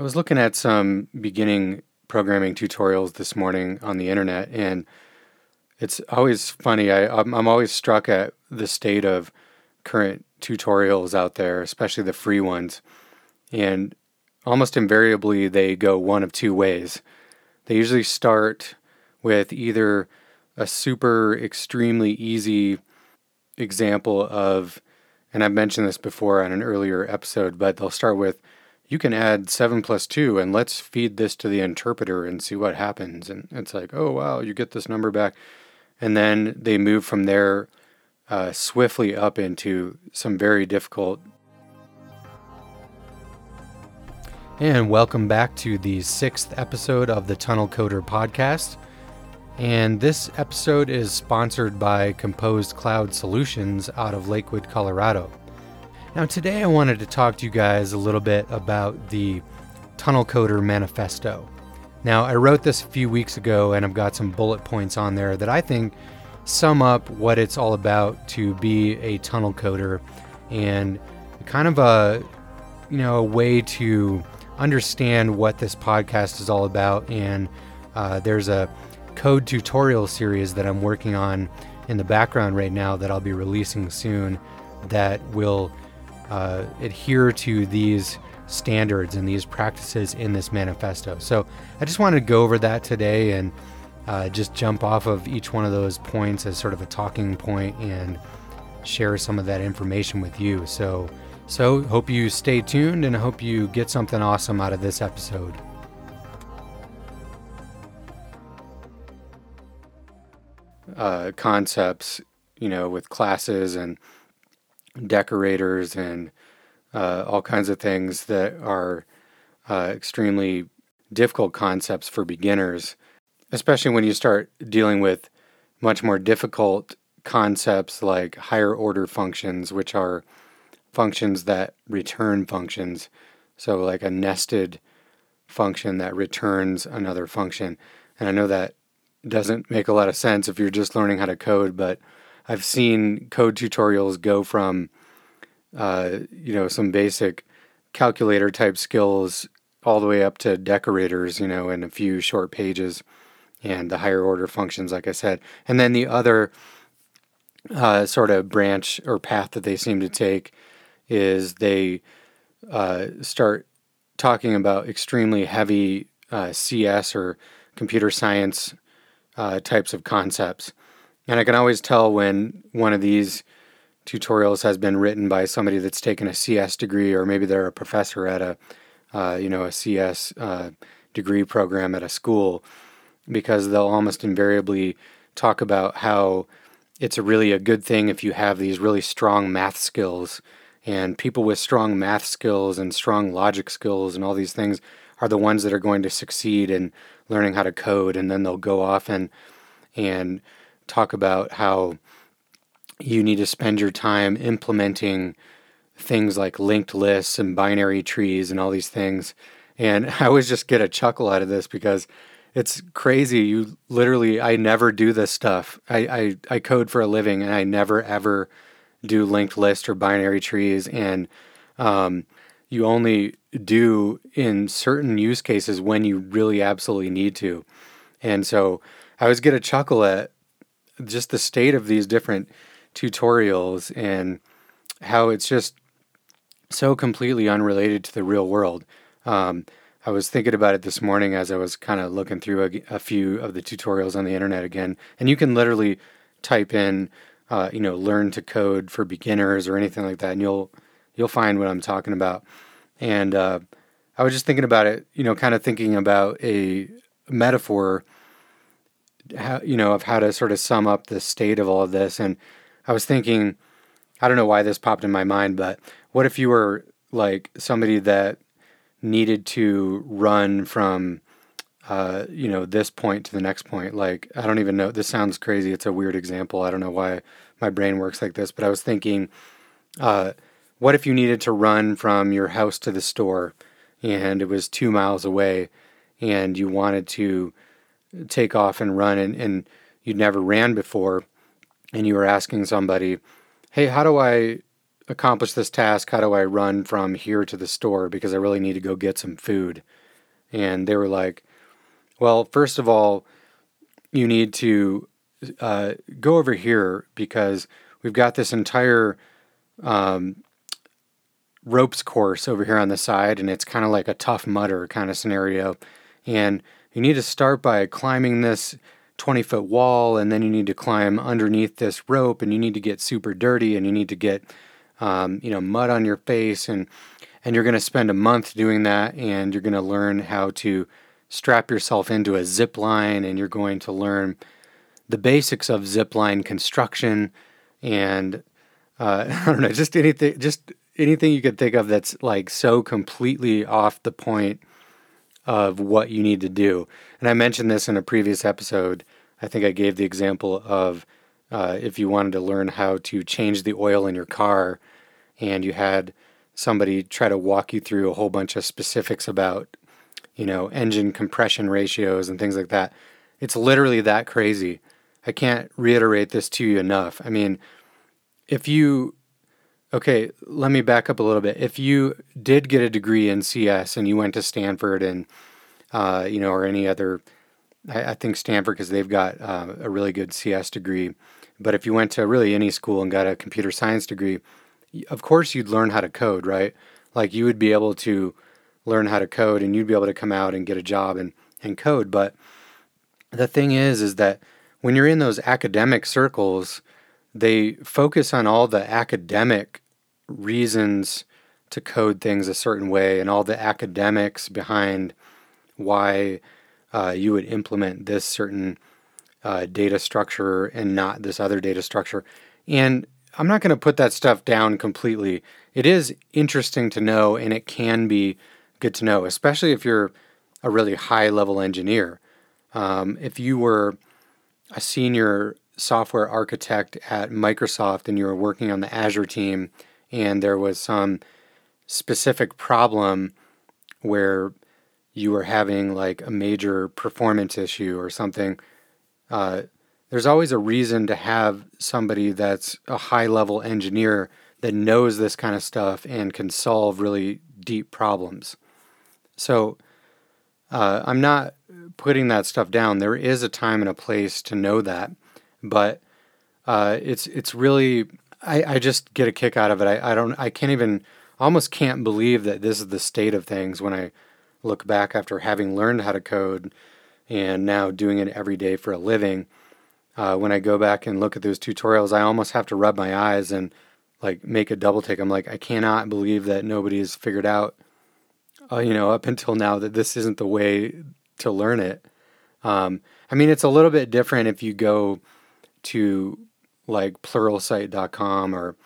I was looking at some beginning programming tutorials this morning on the internet, and it's always funny. I'm always struck at the state of current tutorials out there, especially the free ones. And almost invariably, they go one of two ways. They usually start with either a super extremely easy example of, and I've mentioned this before on an earlier episode, but they'll start with, you can add 7 plus 2 and let's feed this to the interpreter and see what happens. And it's like, oh, wow, you get this number back. And then they move from there swiftly up into some very difficult. And welcome back to the 6th episode of the Tunnel Coder Podcast. And this episode is sponsored by Composed Cloud Solutions out of Lakewood, Colorado. Now today I wanted to talk to you guys a little bit about the Tunnel Coder Manifesto. Now I wrote this a few weeks ago and I've got some bullet points on there that I think sum up what it's all about to be a tunnel coder and kind of a way to understand what this podcast is all about. And there's a code tutorial series that I'm working on in the background right now that I'll be releasing soon that will adhere to these standards and these practices in this manifesto. So I just wanted to go over that today and just jump off of each one of those points as sort of a talking point and share some of that information with you. So hope you stay tuned and I hope you get something awesome out of this episode. Concepts, with classes and decorators and all kinds of things that are extremely difficult concepts for beginners, especially when you start dealing with much more difficult concepts like higher order functions, which are functions that return functions. So like a nested function that returns another function. And I know that doesn't make a lot of sense if you're just learning how to code, but I've seen code tutorials go from, some basic calculator type skills all the way up to decorators, in a few short pages and the higher order functions, like I said. And then the other sort of branch or path that they seem to take is they start talking about extremely heavy CS or computer science types of concepts. And I can always tell when one of these tutorials has been written by somebody that's taken a CS degree, or maybe they're a professor at a CS degree program at a school, because they'll almost invariably talk about how it's really a good thing if you have these really strong math skills. And people with strong math skills and strong logic skills and all these things are the ones that are going to succeed in learning how to code. And then they'll go off and talk about how you need to spend your time implementing things like linked lists and binary trees and all these things. And I always just get a chuckle out of this because it's crazy. You literally, I never do this stuff. I code for a living and I never ever do linked lists or binary trees. And you only do in certain use cases when you really absolutely need to. And so I always get a chuckle at just the state of these different tutorials and how it's just so completely unrelated to the real world. I was thinking about it this morning as I was kind of looking through a few of the tutorials on the internet again, and you can literally type in, learn to code for beginners or anything like that, and you'll find what I'm talking about. And I was just thinking about it, kind of thinking about a metaphor of how to sort of sum up the state of all of this. And I was thinking, I don't know why this popped in my mind, but what if you were like somebody that needed to run from, this point to the next point? Like, I don't even know. This sounds crazy. It's a weird example. I don't know why my brain works like this, but I was thinking, what if you needed to run from your house to the store and it was 2 miles away and you wanted to take off and run and you'd never ran before and you were asking somebody, hey, how do I accomplish this task? How do I run from here to the store? Because I really need to go get some food. And they were like, well, first of all, you need to go over here because we've got this entire ropes course over here on the side, and it's kind of like a Tough Mudder kind of scenario. And you need to start by climbing this 20-foot wall, and then you need to climb underneath this rope, and you need to get super dirty, and you need to get mud on your face, and you're going to spend a month doing that, and you're going to learn how to strap yourself into a zip line, and you're going to learn the basics of zip line construction, and anything you could think of that's like so completely off the point of what you need to do. And I mentioned this in a previous episode. I think I gave the example of if you wanted to learn how to change the oil in your car and you had somebody try to walk you through a whole bunch of specifics about, engine compression ratios and things like that. It's literally that crazy. I can't reiterate this to you enough. I mean, okay, let me back up a little bit. If you did get a degree in CS and you went to Stanford and, or any other, I think Stanford because they've got a really good CS degree. But if you went to really any school and got a computer science degree, of course you'd learn how to code, right? Like you would be able to learn how to code and you'd be able to come out and get a job and code. But the thing is that when you're in those academic circles, they focus on all the academic reasons to code things a certain way and all the academics behind why you would implement this certain data structure and not this other data structure. And I'm not going to put that stuff down completely. It is interesting to know, and it can be good to know, especially if you're a really high-level engineer. If you were a senior software architect at Microsoft and you were working on the Azure team and there was some specific problem where you were having like a major performance issue or something, there's always a reason to have somebody that's a high-level engineer that knows this kind of stuff and can solve really deep problems. So I'm not putting that stuff down. There is a time and a place to know that. But it's really, I just get a kick out of it. I almost can't believe that this is the state of things when I look back after having learned how to code and now doing it every day for a living. When I go back and look at those tutorials, I almost have to rub my eyes and like make a double take. I'm like, I cannot believe that nobody has figured out, up until now that this isn't the way to learn it. It's a little bit different if you go to like Pluralsight.com or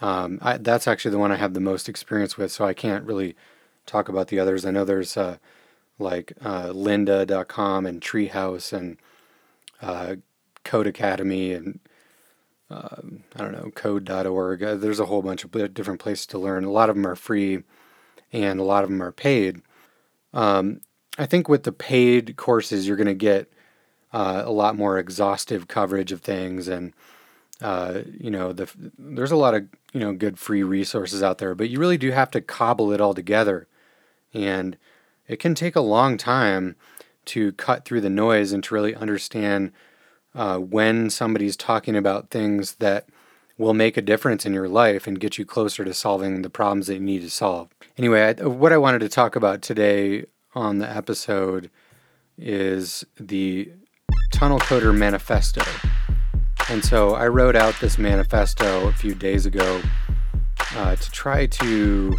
that's actually the one I have the most experience with, so I can't really talk about the others. I know there's Lynda.com and Treehouse and Code Academy and Code.org. There's a whole bunch of different places to learn. A lot of them are free and a lot of them are paid. I think with the paid courses, you're going to get a lot more exhaustive coverage of things, and there's a lot of good free resources out there, but you really do have to cobble it all together, and it can take a long time to cut through the noise and to really understand when somebody's talking about things that will make a difference in your life and get you closer to solving the problems that you need to solve. Anyway, what I wanted to talk about today on the episode is the Tunnel Coder Manifesto. And so I wrote out this manifesto a few days ago to try to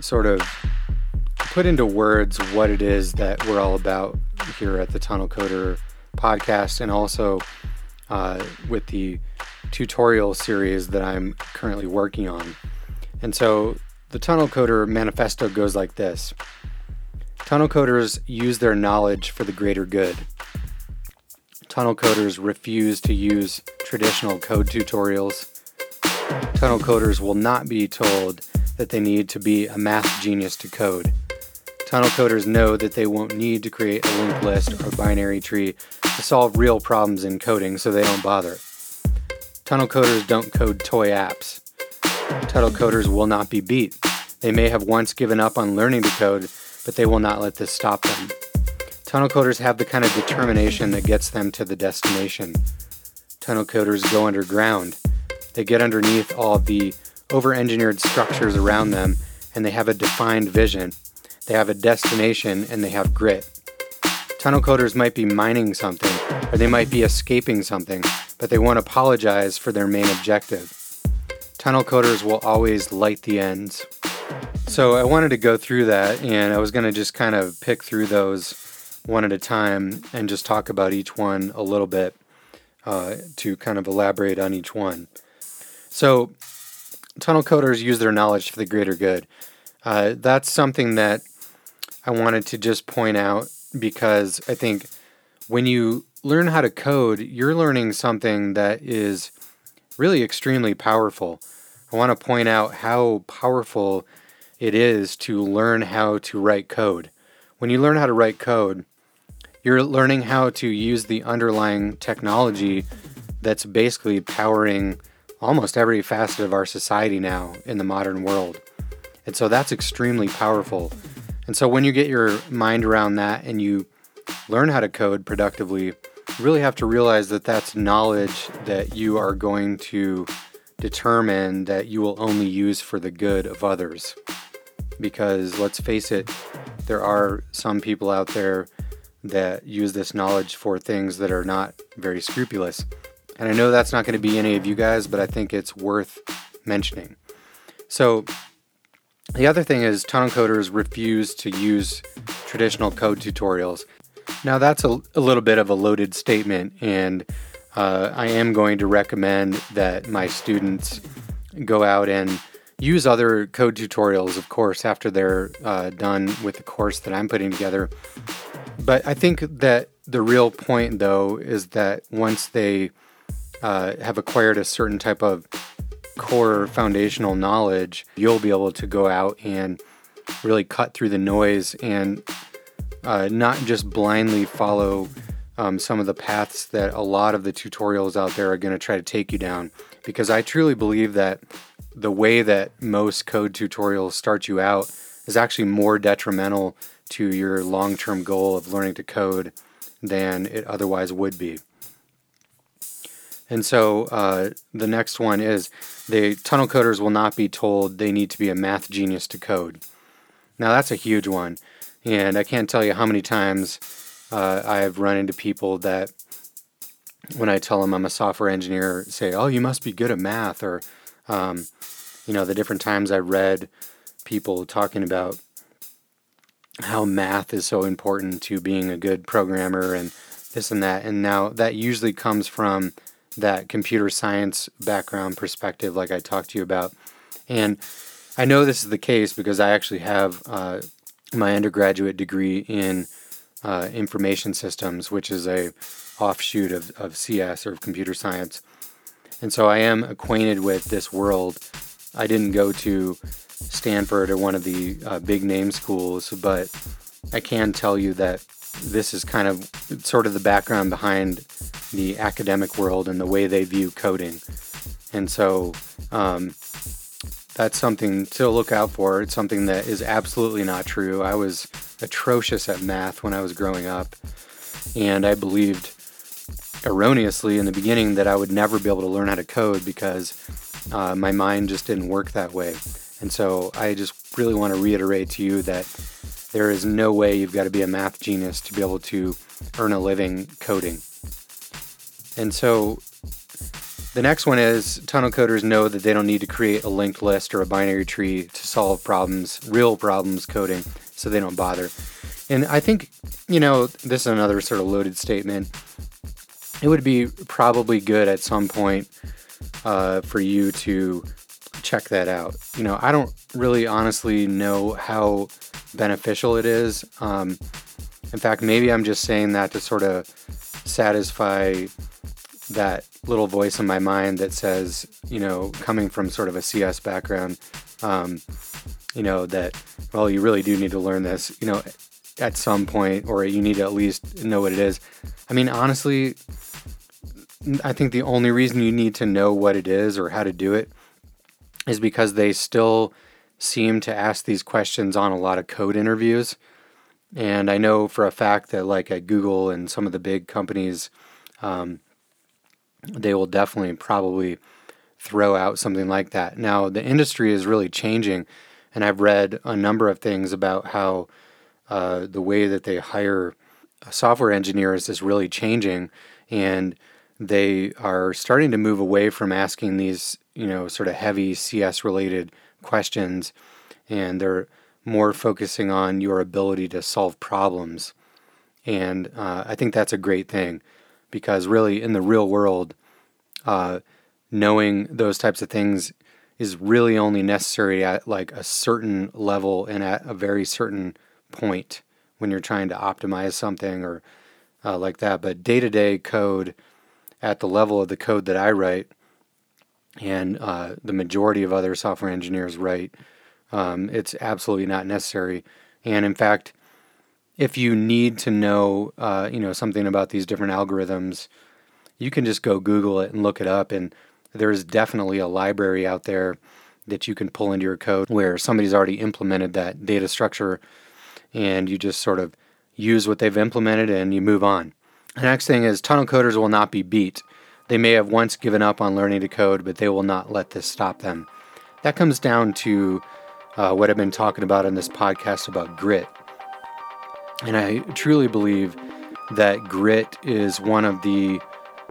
sort of put into words what it is that we're all about here at the Tunnel Coder Podcast, and also with the tutorial series that I'm currently working on. And so the Tunnel Coder Manifesto goes like this. Tunnel coders use their knowledge for the greater good. Tunnel coders refuse to use traditional code tutorials. Tunnel coders will not be told that they need to be a math genius to code. Tunnel coders know that they won't need to create a linked list or binary tree to solve real problems in coding, so they don't bother. Tunnel coders don't code toy apps. Tunnel coders will not be beat. They may have once given up on learning to code, but they will not let this stop them. Tunnel coders have the kind of determination that gets them to the destination. Tunnel coders go underground. They get underneath all the over-engineered structures around them, and they have a defined vision. They have a destination, and they have grit. Tunnel coders might be mining something, or they might be escaping something, but they won't apologize for their main objective. Tunnel coders will always light the ends. So I wanted to go through that, and I was going to just kind of pick through those one at a time and just talk about each one a little bit to kind of elaborate on each one. So tunnel coders use their knowledge for the greater good. That's something that I wanted to just point out because I think when you learn how to code, you're learning something that is really extremely powerful. I want to point out how powerful it is to learn how to write code. When you learn how to write code, you're learning how to use the underlying technology that's basically powering almost every facet of our society now in the modern world. And so that's extremely powerful. And so when you get your mind around that and you learn how to code productively, you really have to realize that that's knowledge that you are going to determine that you will only use for the good of others. Because let's face it, there are some people out there that use this knowledge for things that are not very scrupulous. And I know that's not going to be any of you guys, but I think it's worth mentioning. So the other thing is tunnel coders refuse to use traditional code tutorials. Now that's a little bit of a loaded statement, and I am going to recommend that my students go out and use other code tutorials, of course, after they're done with the course that I'm putting together. But I think that the real point, though, is that once they have acquired a certain type of core foundational knowledge, you'll be able to go out and really cut through the noise and not just blindly follow some of the paths that a lot of the tutorials out there are going to try to take you down. Because I truly believe that the way that most code tutorials start you out is actually more detrimental to your long-term goal of learning to code than it otherwise would be. And so the next one is tunnel coders will not be told they need to be a math genius to code. Now that's a huge one. And I can't tell you how many times I've run into people that when I tell them I'm a software engineer, say, oh, you must be good at math, or the different times I read people talking about how math is so important to being a good programmer and this and that. And now that usually comes from that computer science background perspective like I talked to you about. And I know this is the case because I actually have my undergraduate degree in information systems, which is a offshoot of CS, or of computer science. And so I am acquainted with this world. I didn't go to Stanford or one of the big name schools, but I can tell you that this is sort of the background behind the academic world and the way they view coding. And so that's something to look out for. It's something that is absolutely not true. I was atrocious at math when I was growing up, and I believed erroneously in the beginning that I would never be able to learn how to code because my mind just didn't work that way. And so I just really want to reiterate to you that there is no way you've got to be a math genius to be able to earn a living coding. And so the next one is tunnel coders know that they don't need to create a linked list or a binary tree to solve problems, real problems coding, so they don't bother. And I think, this is another sort of loaded statement. It would be probably good at some point for you to check that out. I don't really honestly know how beneficial it is. In fact, maybe I'm just saying that to sort of satisfy that little voice in my mind that says, coming from sort of a CS background, that, well, you really do need to learn this, at some point, or you need to at least know what it is. I mean, honestly, I think the only reason you need to know what it is or how to do it is because they still seem to ask these questions on a lot of code interviews. And I know for a fact that like at Google and some of the big companies, they will definitely probably throw out something like that. Now, the industry is really changing, and I've read a number of things about how the way that they hire software engineers is really changing, and they are starting to move away from asking these, you know, sort of heavy CS-related questions, and they're more focusing on your ability to solve problems. And I think that's a great thing, because really in the real world, knowing those types of things is really only necessary at like a certain level and at a very certain point when you're trying to optimize something or like that. But day-to-day code at the level of the code that I write and the majority of other software engineers write, it's absolutely not necessary. And in fact, if you need to know, something about these different algorithms, you can just go Google it and look it up. And there is definitely a library out there that you can pull into your code where somebody's already implemented that data structure, and you just sort of use what they've implemented and you move on. The next thing is tunnel coders will not be beat. They may have once given up on learning to code, but they will not let this stop them. That comes down to what I've been talking about in this podcast about grit. And I truly believe that grit is one of the,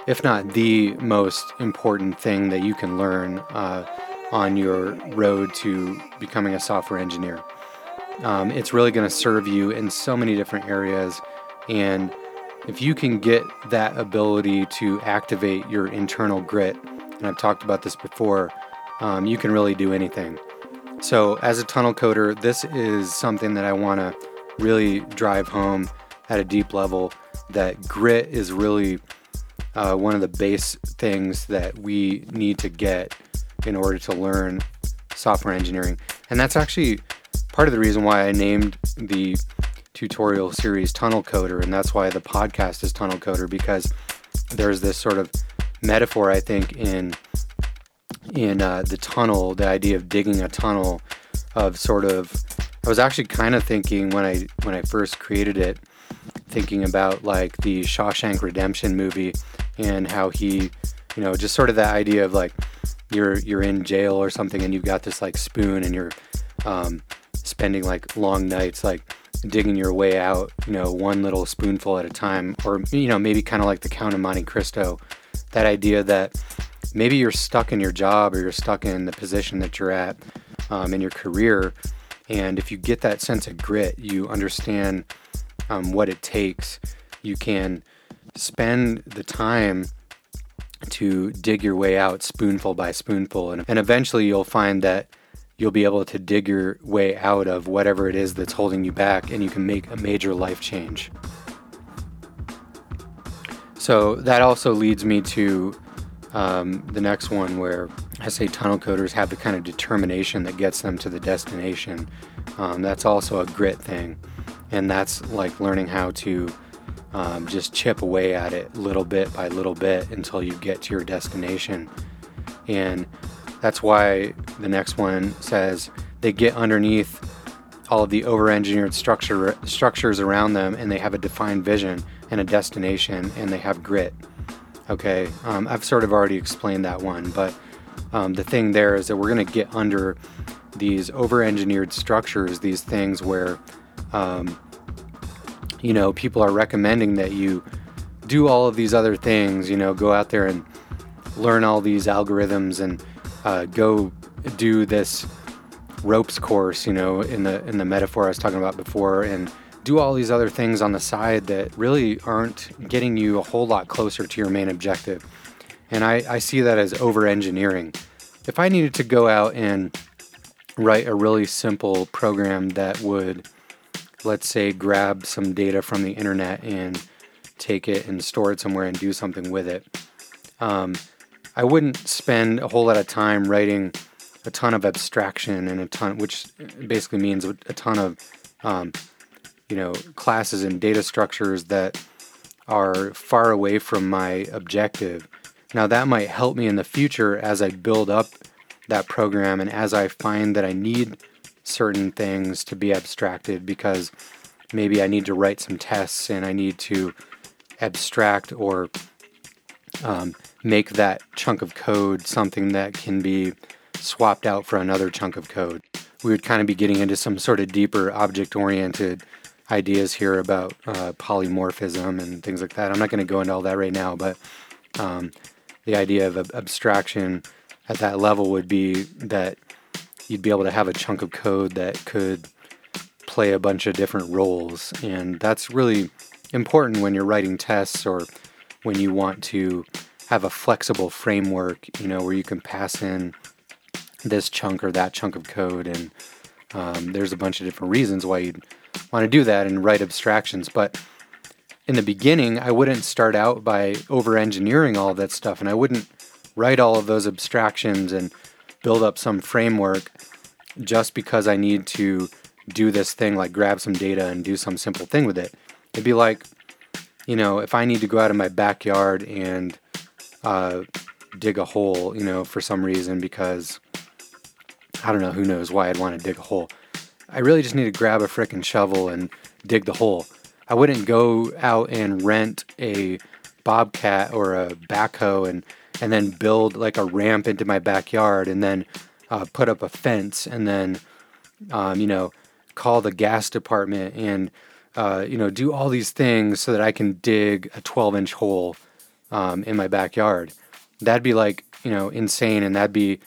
if not the most important thing that you can learn on your road to becoming a software engineer. It's really going to serve you in so many different areas. And if you can get that ability to activate your internal grit, and I've talked about this before, you can really do anything. So as a tunnel coder, this is something that I want to really drive home at a deep level, that grit is really one of the base things that we need to get in order to learn software engineering. And that's actually part of the reason why I named the tutorial series Tunnel Coder, and that's why the podcast is Tunnel Coder, because there's this sort of metaphor, I think, in the tunnel, the idea of digging a tunnel of sort of, I was actually kind of thinking when I first created it, thinking about like the Shawshank Redemption movie and how he, you know, just sort of that idea of like you're in jail or something and you've got this like spoon and you're spending like long nights like digging your way out, you know, one little spoonful at a time, or, you know, maybe kind of like the Count of Monte Cristo, that idea that maybe you're stuck in your job or you're stuck in the position that you're at in your career. And if you get that sense of grit, you understand what it takes. You can spend the time to dig your way out spoonful by spoonful. And eventually you'll find that you'll be able to dig your way out of whatever it is that's holding you back, and you can make a major life change. So that also leads me to the next one, where I say tunnel coders have the kind of determination that gets them to the destination. That's also a grit thing. And that's like learning how to just chip away at it little bit by little bit until you get to your destination. And that's why the next one says they get underneath all of the over-engineered structures around them, and they have a defined vision and a destination, and they have grit. Okay, I've sort of already explained that one, but the thing there is that we're going to get under these over-engineered structures, these things where people are recommending that you do all of these other things, you know, go out there and learn all these algorithms and go do this ropes course, you know, in the metaphor I was talking about before, and do all these other things on the side that really aren't getting you a whole lot closer to your main objective. And I see that as over-engineering. If I needed to go out and write a really simple program that would, let's say, grab some data from the internet and take it and store it somewhere and do something with it, I wouldn't spend a whole lot of time writing a ton of abstraction and which basically means a ton of, classes and data structures that are far away from my objective. Now that might help me in the future as I build up that program, and as I find that I need certain things to be abstracted because maybe I need to write some tests and I need to abstract or make that chunk of code something that can be swapped out for another chunk of code. We would kind of be getting into some sort of deeper object-oriented ideas here about polymorphism and things like that. I'm not going to go into all that right now, but the idea of abstraction at that level would be that you'd be able to have a chunk of code that could play a bunch of different roles. And that's really important when you're writing tests or when you want to have a flexible framework, you know, where you can pass in this chunk or that chunk of code. And there's a bunch of different reasons why you'd want to do that and write abstractions. But in the beginning, I wouldn't start out by over-engineering all of that stuff, and I wouldn't write all of those abstractions and build up some framework just because I need to do this thing, like grab some data and do some simple thing with it. It'd be like, you know, if I need to go out in my backyard and dig a hole, you know, for some reason, because I don't know, who knows why I'd want to dig a hole. I really just need to grab a frickin' shovel and dig the hole. I wouldn't go out and rent a bobcat or a backhoe and then build like a ramp into my backyard and then put up a fence and then, you know, call the gas department and, you know, do all these things so that I can dig a 12-inch hole in my backyard. That'd be like, you know, insane, and that'd be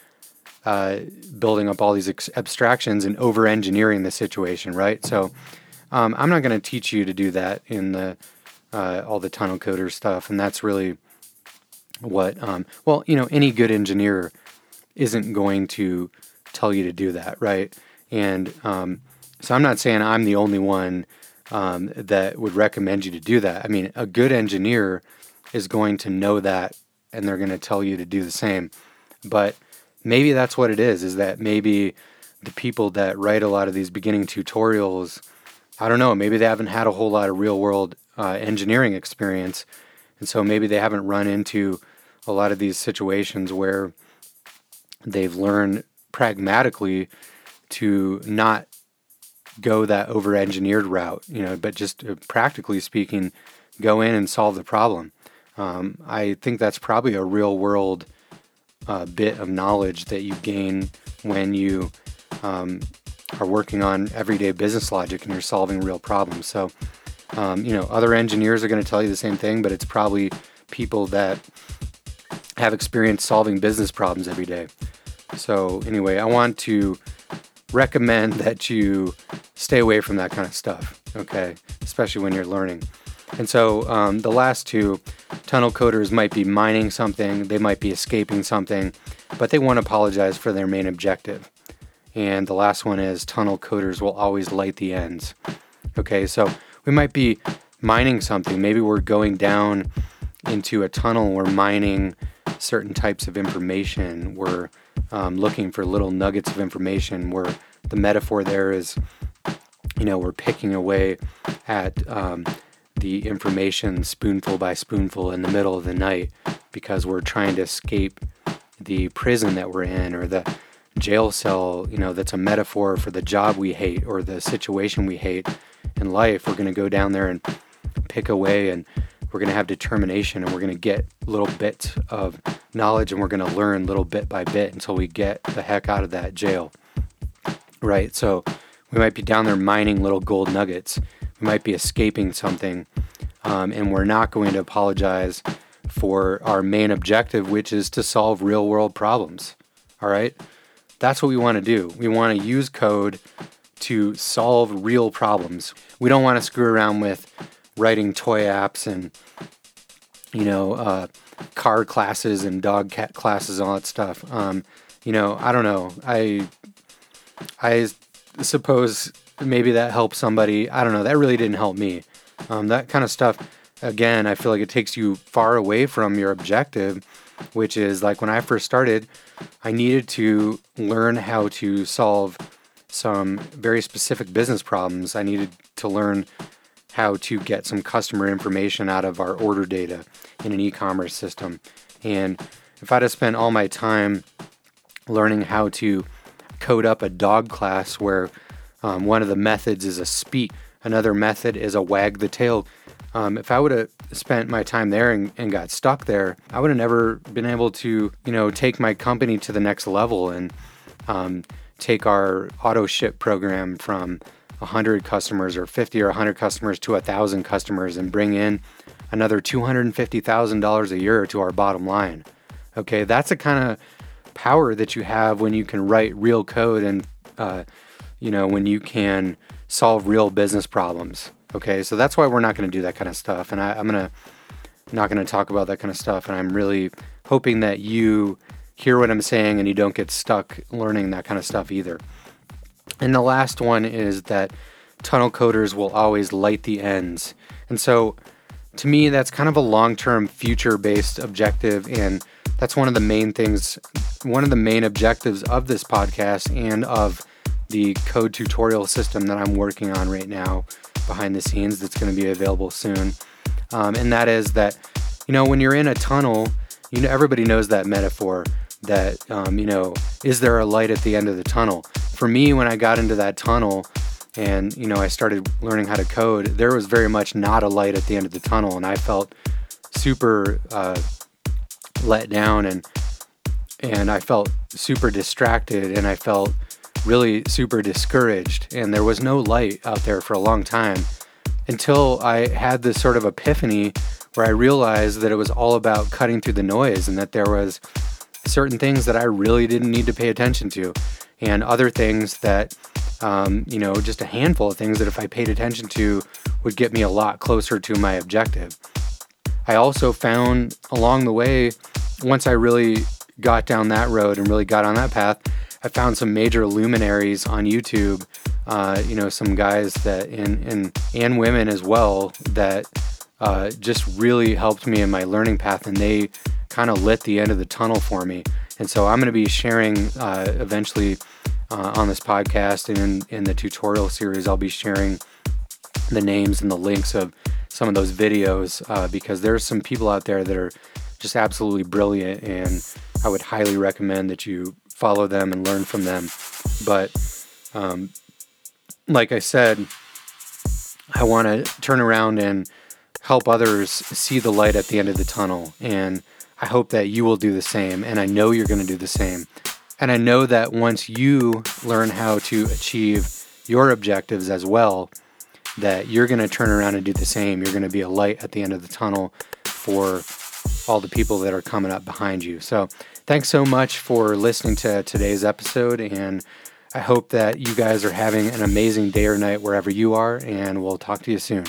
building up all these abstractions and over-engineering the situation, right? So I'm not going to teach you to do that in the all the tunnel coder stuff, and that's really what, well, you know, any good engineer isn't going to tell you to do that, right? And so I'm not saying I'm the only one that would recommend you to do that. I mean, a good engineer is going to know that, and they're going to tell you to do the same. But maybe that's what it is that maybe the people that write a lot of these beginning tutorials, I don't know, maybe they haven't had a whole lot of real-world engineering experience, and so maybe they haven't run into a lot of these situations where they've learned pragmatically to not go that over-engineered route, you know, but just practically speaking, go in and solve the problem. I think that's probably a real-world bit of knowledge that you gain when you are working on everyday business logic and you're solving real problems. So, you know, other engineers are going to tell you the same thing, but it's probably people that have experience solving business problems every day. So anyway, I want to recommend that you stay away from that kind of stuff, okay? Especially when you're learning. And so the last two, tunnel coders might be mining something, they might be escaping something, but they won't apologize for their main objective. And the last one is tunnel coders will always light the ends. Okay, so we might be mining something. Maybe we're going down into a tunnel, we're mining certain types of information, we're looking for little nuggets of information, where the metaphor there is, you know, we're picking away at the information spoonful by spoonful in the middle of the night because we're trying to escape the prison that we're in or the jail cell, you know, that's a metaphor for the job we hate or the situation we hate in life. We're going to go down there and pick away, and we're going to have determination, and we're going to get little bits of knowledge, and we're going to learn little bit by bit until we get the heck out of that jail, right? So we might be down there mining little gold nuggets. We might be escaping something, and we're not going to apologize for our main objective, which is to solve real-world problems, all right? That's what we want to do. We want to use code to solve real problems. We don't want to screw around with writing toy apps and, you know, car classes and dog cat classes and all that stuff. You know, I don't know. I suppose maybe that helped somebody. I don't know. That really didn't help me. That kind of stuff, again, I feel like it takes you far away from your objective, which is like when I first started, I needed to learn how to solve some very specific business problems. I needed to learn how to get some customer information out of our order data in an e-commerce system. And if I'd have spent all my time learning how to code up a dog class where one of the methods is a speak, another method is a wag the tail. If I would have spent my time there and got stuck there, I would have never been able to, take my company to the next level and take our auto ship program from 100 customers or 50 or 100 customers to 1,000 customers and bring in another $250,000 a year to our bottom line. Okay, that's the kind of power that you have when you can write real code and, when you can solve real business problems. Okay, so that's why we're not going to do that kind of stuff. And I'm not going to talk about that kind of stuff. And I'm really hoping that you hear what I'm saying and you don't get stuck learning that kind of stuff either. And the last one is that tunnel coders will always light the ends. And so to me, that's kind of a long-term future-based objective. And that's one of the main objectives of this podcast and of the code tutorial system that I'm working on right now behind the scenes that's going to be available soon. And that is that, when you're in a tunnel, everybody knows that metaphor that, is there a light at the end of the tunnel? For me, when I got into that tunnel and, I started learning how to code, there was very much not a light at the end of the tunnel. And I felt super let down and I felt super distracted and I felt really super discouraged, and there was no light out there for a long time until I had this sort of epiphany where I realized that it was all about cutting through the noise and that there was certain things that I really didn't need to pay attention to and other things that, just a handful of things that if I paid attention to would get me a lot closer to my objective. I also found along the way, once I really got down that road and really got on that path, I found some major luminaries on YouTube, some guys that and women as well that just really helped me in my learning path, and they kind of lit the end of the tunnel for me. And so I'm going to be sharing eventually on this podcast and in the tutorial series, I'll be sharing the names and the links of some of those videos because there's some people out there that are just absolutely brilliant, and I would highly recommend that you follow them and learn from them. But like I said, I want to turn around and help others see the light at the end of the tunnel. And I hope that you will do the same. And I know you're going to do the same. And I know that once you learn how to achieve your objectives as well, that you're going to turn around and do the same. You're going to be a light at the end of the tunnel for all the people that are coming up behind you. So thanks so much for listening to today's episode, and I hope that you guys are having an amazing day or night wherever you are, and we'll talk to you soon.